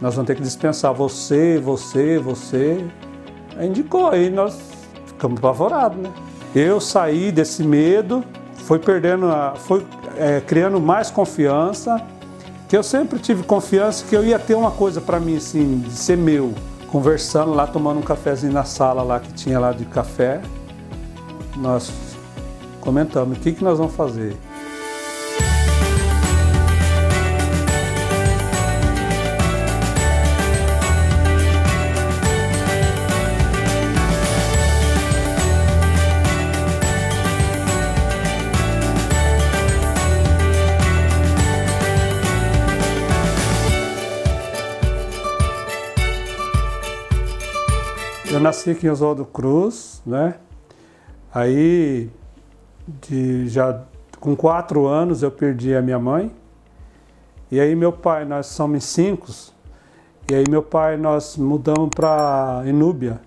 Nós vamos ter que dispensar você. Aí indicou, aí nós ficamos apavorados, né? Eu saí desse medo, criando mais confiança, que eu sempre tive confiança que eu ia ter uma coisa para mim, assim, de ser meu. Conversando lá, tomando um cafezinho na sala lá que tinha lá de café, nós comentamos o que nós vamos fazer. Eu nasci aqui em Oswaldo Cruz, né? Aí, já com 4 anos, eu perdi a minha mãe. E aí meu pai, nós somos em 5, e aí meu pai, nós mudamos para Inúbia,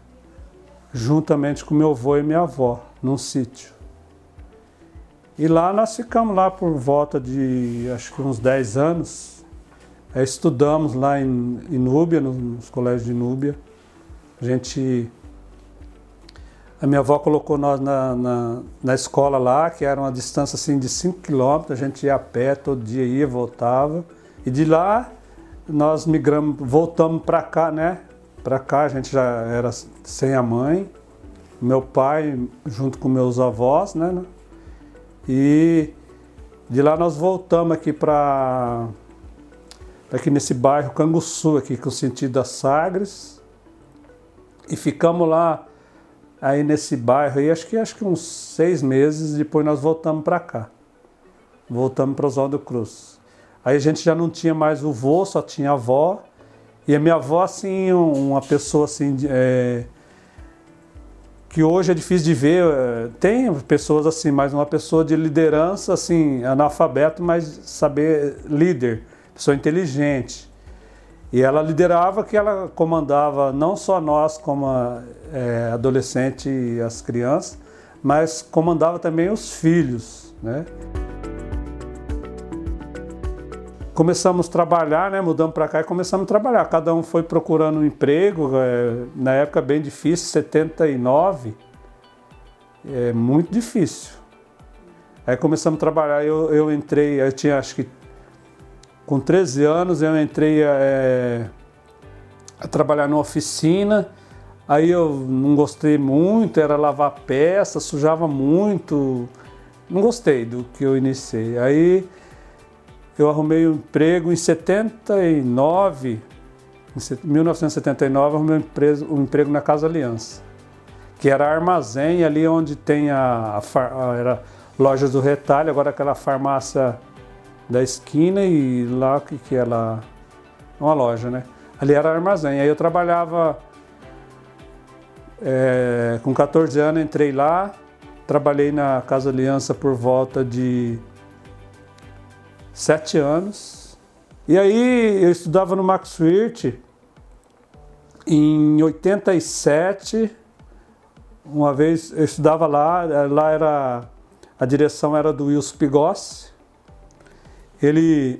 juntamente com meu avô e minha avó, num sítio. E lá nós ficamos lá por volta de, acho que uns 10 anos. Aí estudamos lá em Inúbia, nos colégios de Inúbia. A minha avó colocou nós na escola lá, que era uma distância assim de 5 quilômetros, a gente ia a pé, todo dia ia, voltava. E de lá nós migramos, voltamos para cá, né? Para cá a gente já era sem a mãe, meu pai junto com meus avós, né? E de lá nós voltamos aqui para aqui nesse bairro Canguçu, aqui com o sentido das Sagres. E ficamos lá, aí nesse bairro, aí, acho que uns 6 meses, depois nós voltamos para cá. Voltamos para Oswaldo Cruz. Aí a gente já não tinha mais o vô, só tinha a avó. E a minha avó, assim, uma pessoa assim, que hoje é difícil de ver. Tem pessoas assim, mas uma pessoa de liderança, assim, analfabeto, mas saber líder, pessoa inteligente. E ela liderava, que ela comandava não só nós como adolescente e as crianças, mas comandava também os filhos, né? Começamos a trabalhar, né? Mudamos para cá e começamos a trabalhar. Cada um foi procurando um emprego, na época bem difícil, 79, muito difícil. Aí começamos a trabalhar, eu entrei, eu tinha acho que com 13 anos eu entrei a trabalhar numa oficina, aí eu não gostei muito, era lavar peça, sujava muito, não gostei do que eu iniciei. Aí eu arrumei um emprego em 1979 eu arrumei um emprego na Casa Aliança, que era armazém, ali onde tem era lojas do retalho, agora aquela farmácia da esquina, e lá que era uma loja, né? Ali era armazém. Aí eu trabalhava com 14 anos, entrei lá, trabalhei na Casa Aliança por volta de 7 anos. E aí eu estudava no Max Huirti. Em 87, uma vez eu estudava lá era a direção era do Wilson Pigossi. Ele,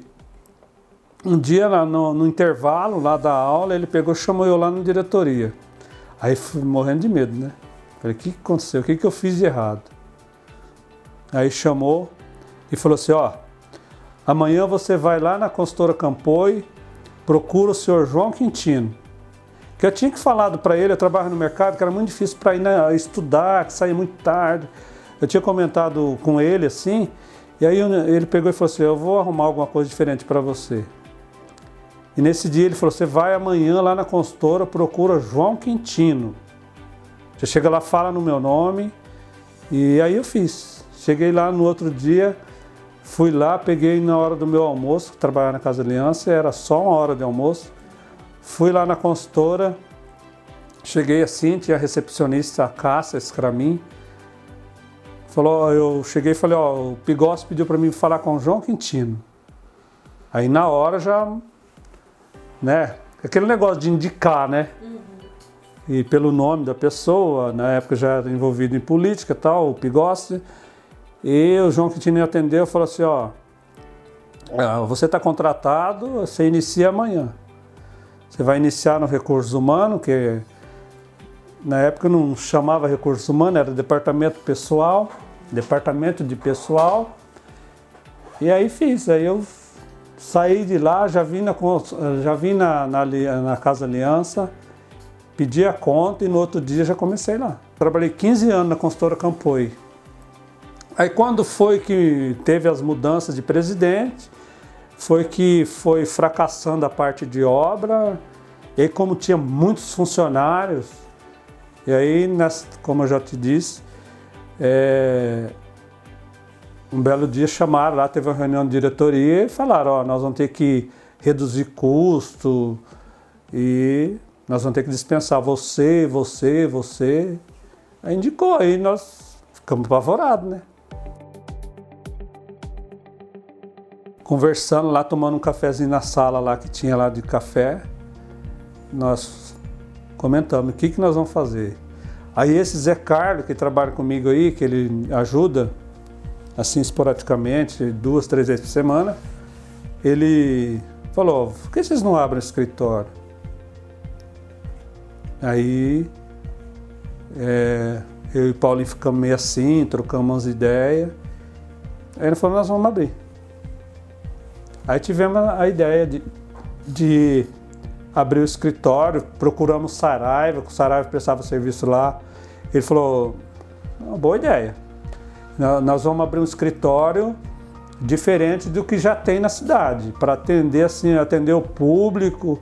um dia no intervalo lá da aula, ele pegou e chamou eu lá na diretoria. Aí fui morrendo de medo, né? Falei, o que aconteceu? O que eu fiz de errado? Aí chamou e falou assim, ó, amanhã você vai lá na Construtora Campoy, procura o senhor João Quintino. Que eu tinha que falado para ele, eu trabalho no mercado, que era muito difícil para ir estudar, que saía muito tarde. Eu tinha comentado com ele assim. E aí ele pegou e falou assim, eu vou arrumar alguma coisa diferente para você. E nesse dia ele falou, você vai amanhã lá na consultora, procura João Quintino. Você chega lá, fala no meu nome. E aí eu fiz. Cheguei lá no outro dia, fui lá, peguei na hora do meu almoço, trabalhar na Casa Aliança, era só uma hora de almoço. Fui lá na consultora, cheguei assim, tinha a recepcionista, a Cássia, Escramim. Eu cheguei e falei, ó, o Pigossi pediu para mim falar com o João Quintino. Aí na hora já, né, aquele negócio de indicar, né? Uhum. E pelo nome da pessoa, na época já era envolvido em política e tal, o Pigossi. E o João Quintino me atendeu e falou assim, ó, você está contratado, você inicia amanhã. Você vai iniciar no recursos humanos, que na época não chamava recursos humanos, era departamento de pessoal. E aí fiz, aí eu saí de lá, já vim na Casa Aliança, pedi a conta e no outro dia já comecei lá. Trabalhei 15 anos na Construtora Campoy. Aí quando foi que teve as mudanças de presidente, foi que foi fracassando a parte de obra, e aí como tinha muitos funcionários, e aí, como eu já te disse, um belo dia chamaram lá, teve uma reunião de diretoria e falaram, nós vamos ter que reduzir custo e nós vamos ter que dispensar você. Aí indicou, aí nós ficamos apavorados, né? Conversando lá, tomando um cafezinho na sala lá que tinha lá de café, nós comentamos, o que nós vamos fazer? Aí esse Zé Carlos, que trabalha comigo aí, que ele ajuda, assim, esporadicamente, 2, 3 vezes por semana, ele falou, por que vocês não abrem o escritório? Aí, eu e o Paulinho ficamos meio assim, trocamos umas ideias, aí ele falou, nós vamos abrir. Aí tivemos a ideia de abrir o escritório, procuramos Saraiva, que o Saraiva prestava serviço lá. Ele falou, uma boa ideia, nós vamos abrir um escritório diferente do que já tem na cidade, para atender o público,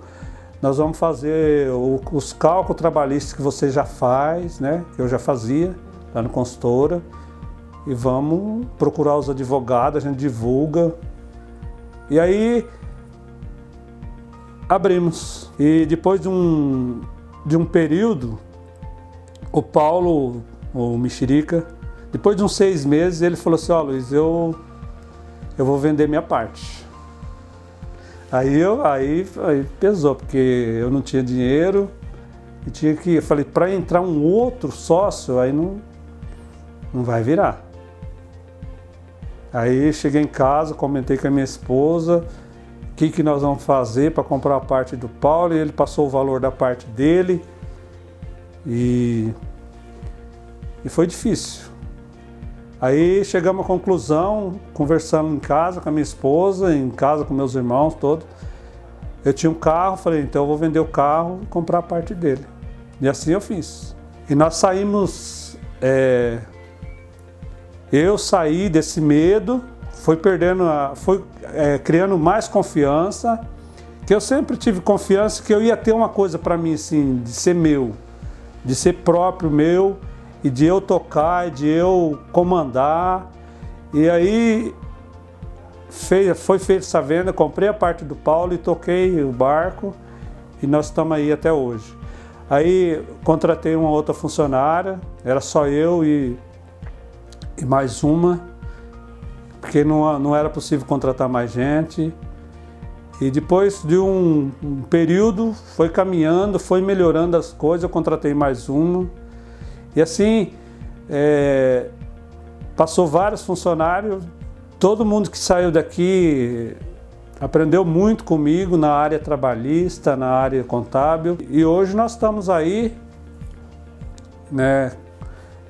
nós vamos fazer os cálculos trabalhistas que você já faz, né, que eu já fazia lá no Construtora, e vamos procurar os advogados, a gente divulga. E aí abrimos, e depois de um período, o Paulo, o Mexerica, depois de uns 6 meses ele falou assim, Luiz, eu vou vender minha parte. Aí pesou, porque eu não tinha dinheiro, e eu falei, para entrar um outro sócio, aí não vai virar. Aí cheguei em casa, comentei com a minha esposa o que nós vamos fazer para comprar a parte do Paulo, e ele passou o valor da parte dele, e foi difícil. Aí chegamos à conclusão, conversando em casa com a minha esposa, em casa com meus irmãos todos. Eu tinha um carro, falei, então eu vou vender o carro e comprar a parte dele. E assim eu fiz. E nós saímos... Eu saí desse medo, criando mais confiança, que eu sempre tive confiança que eu ia ter uma coisa para mim, assim, de ser meu, de ser próprio meu, e de eu tocar, e de eu comandar. E aí foi feita essa venda, comprei a parte do Paulo e toquei o barco, e nós estamos aí até hoje. Aí contratei uma outra funcionária, era só eu e mais uma, porque não era possível contratar mais gente. E depois de um período, foi caminhando, foi melhorando as coisas, eu contratei mais uma. E assim, passou vários funcionários, todo mundo que saiu daqui aprendeu muito comigo na área trabalhista, na área contábil. E hoje nós estamos aí, né?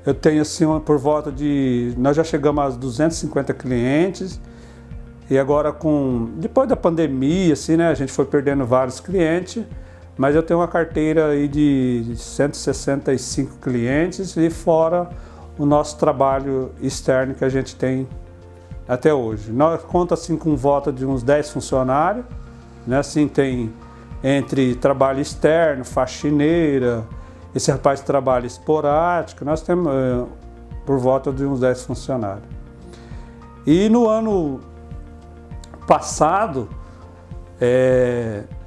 Eu tenho assim por volta de... Nós já chegamos a 250 clientes, e agora depois da pandemia, assim, né, a gente foi perdendo vários clientes, mas eu tenho uma carteira aí de 165 clientes, e fora o nosso trabalho externo que a gente tem até hoje. Nós conta assim com volta de uns 10 funcionários, né, assim, tem entre trabalho externo, faxineira, esse rapaz trabalha esporádico, nós temos por volta de uns 10 funcionários. E no ano passado,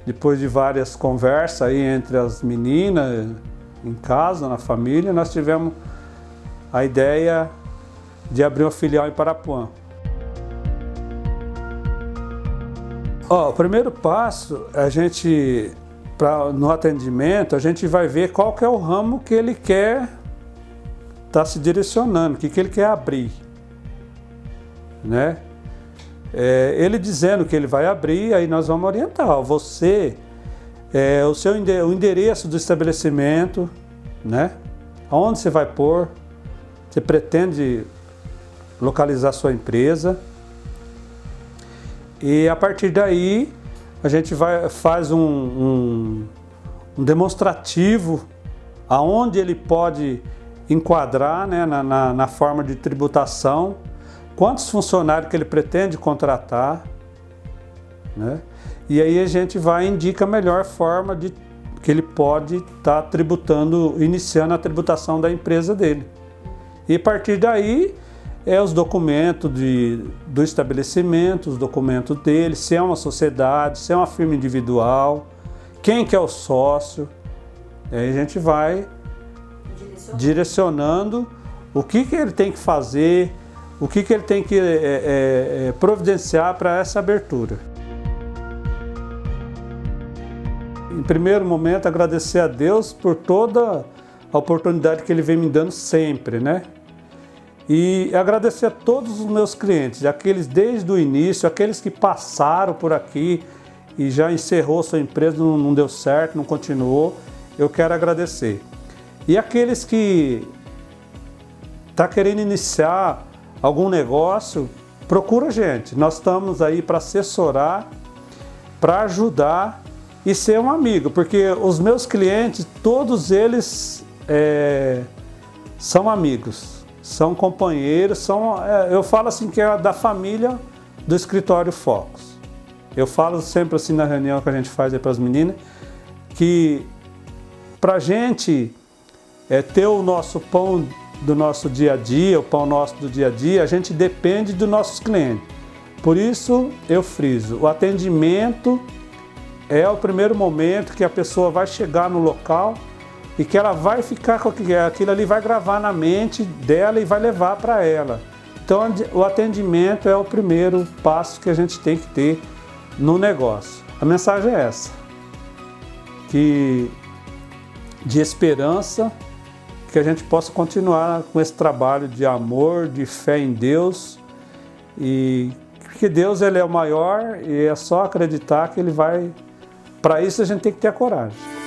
depois de várias conversas aí entre as meninas, em casa, na família, nós tivemos a ideia de abrir uma filial em Parapuã. O primeiro passo, no atendimento, a gente vai ver qual que é o ramo que ele quer estar se direcionando, o que ele quer abrir, né? Ele dizendo que ele vai abrir, aí nós vamos orientar. Você o endereço do estabelecimento, né? Aonde você vai pôr, você pretende localizar sua empresa. E a partir daí a gente faz um demonstrativo aonde ele pode enquadrar, né, na forma de tributação, quantos funcionários que ele pretende contratar, né? E aí a gente vai indica a melhor forma de que ele pode estar tributando, iniciando a tributação da empresa dele. E a partir daí é os documentos do estabelecimento, os documentos dele, se é uma sociedade, se é uma firma individual, quem que é o sócio. Aí a gente vai direcionando o que ele tem que fazer, o que ele tem que providenciar para essa abertura. Em primeiro momento, agradecer a Deus por toda a oportunidade que Ele vem me dando sempre, né? E agradecer a todos os meus clientes, aqueles desde o início, aqueles que passaram por aqui e já encerrou sua empresa, não deu certo, não continuou, eu quero agradecer. E aqueles que estão querendo iniciar algum negócio, procura a gente. Nós estamos aí para assessorar, para ajudar e ser um amigo, porque os meus clientes, todos eles são amigos. São companheiros, eu falo assim que é da família do Escritório Focus. Eu falo sempre assim na reunião que a gente faz aí para as meninas, que para a gente ter o nosso pão do nosso dia a dia, o pão nosso do dia a dia, a gente depende dos nossos clientes. Por isso eu friso, o atendimento é o primeiro momento que a pessoa vai chegar no local e que ela vai ficar com aquilo ali, vai gravar na mente dela e vai levar para ela. Então o atendimento é o primeiro passo que a gente tem que ter no negócio. A mensagem é essa, que de esperança, que a gente possa continuar com esse trabalho de amor, de fé em Deus, e que Deus ele é o maior e é só acreditar que Ele vai... Para isso a gente tem que ter a coragem.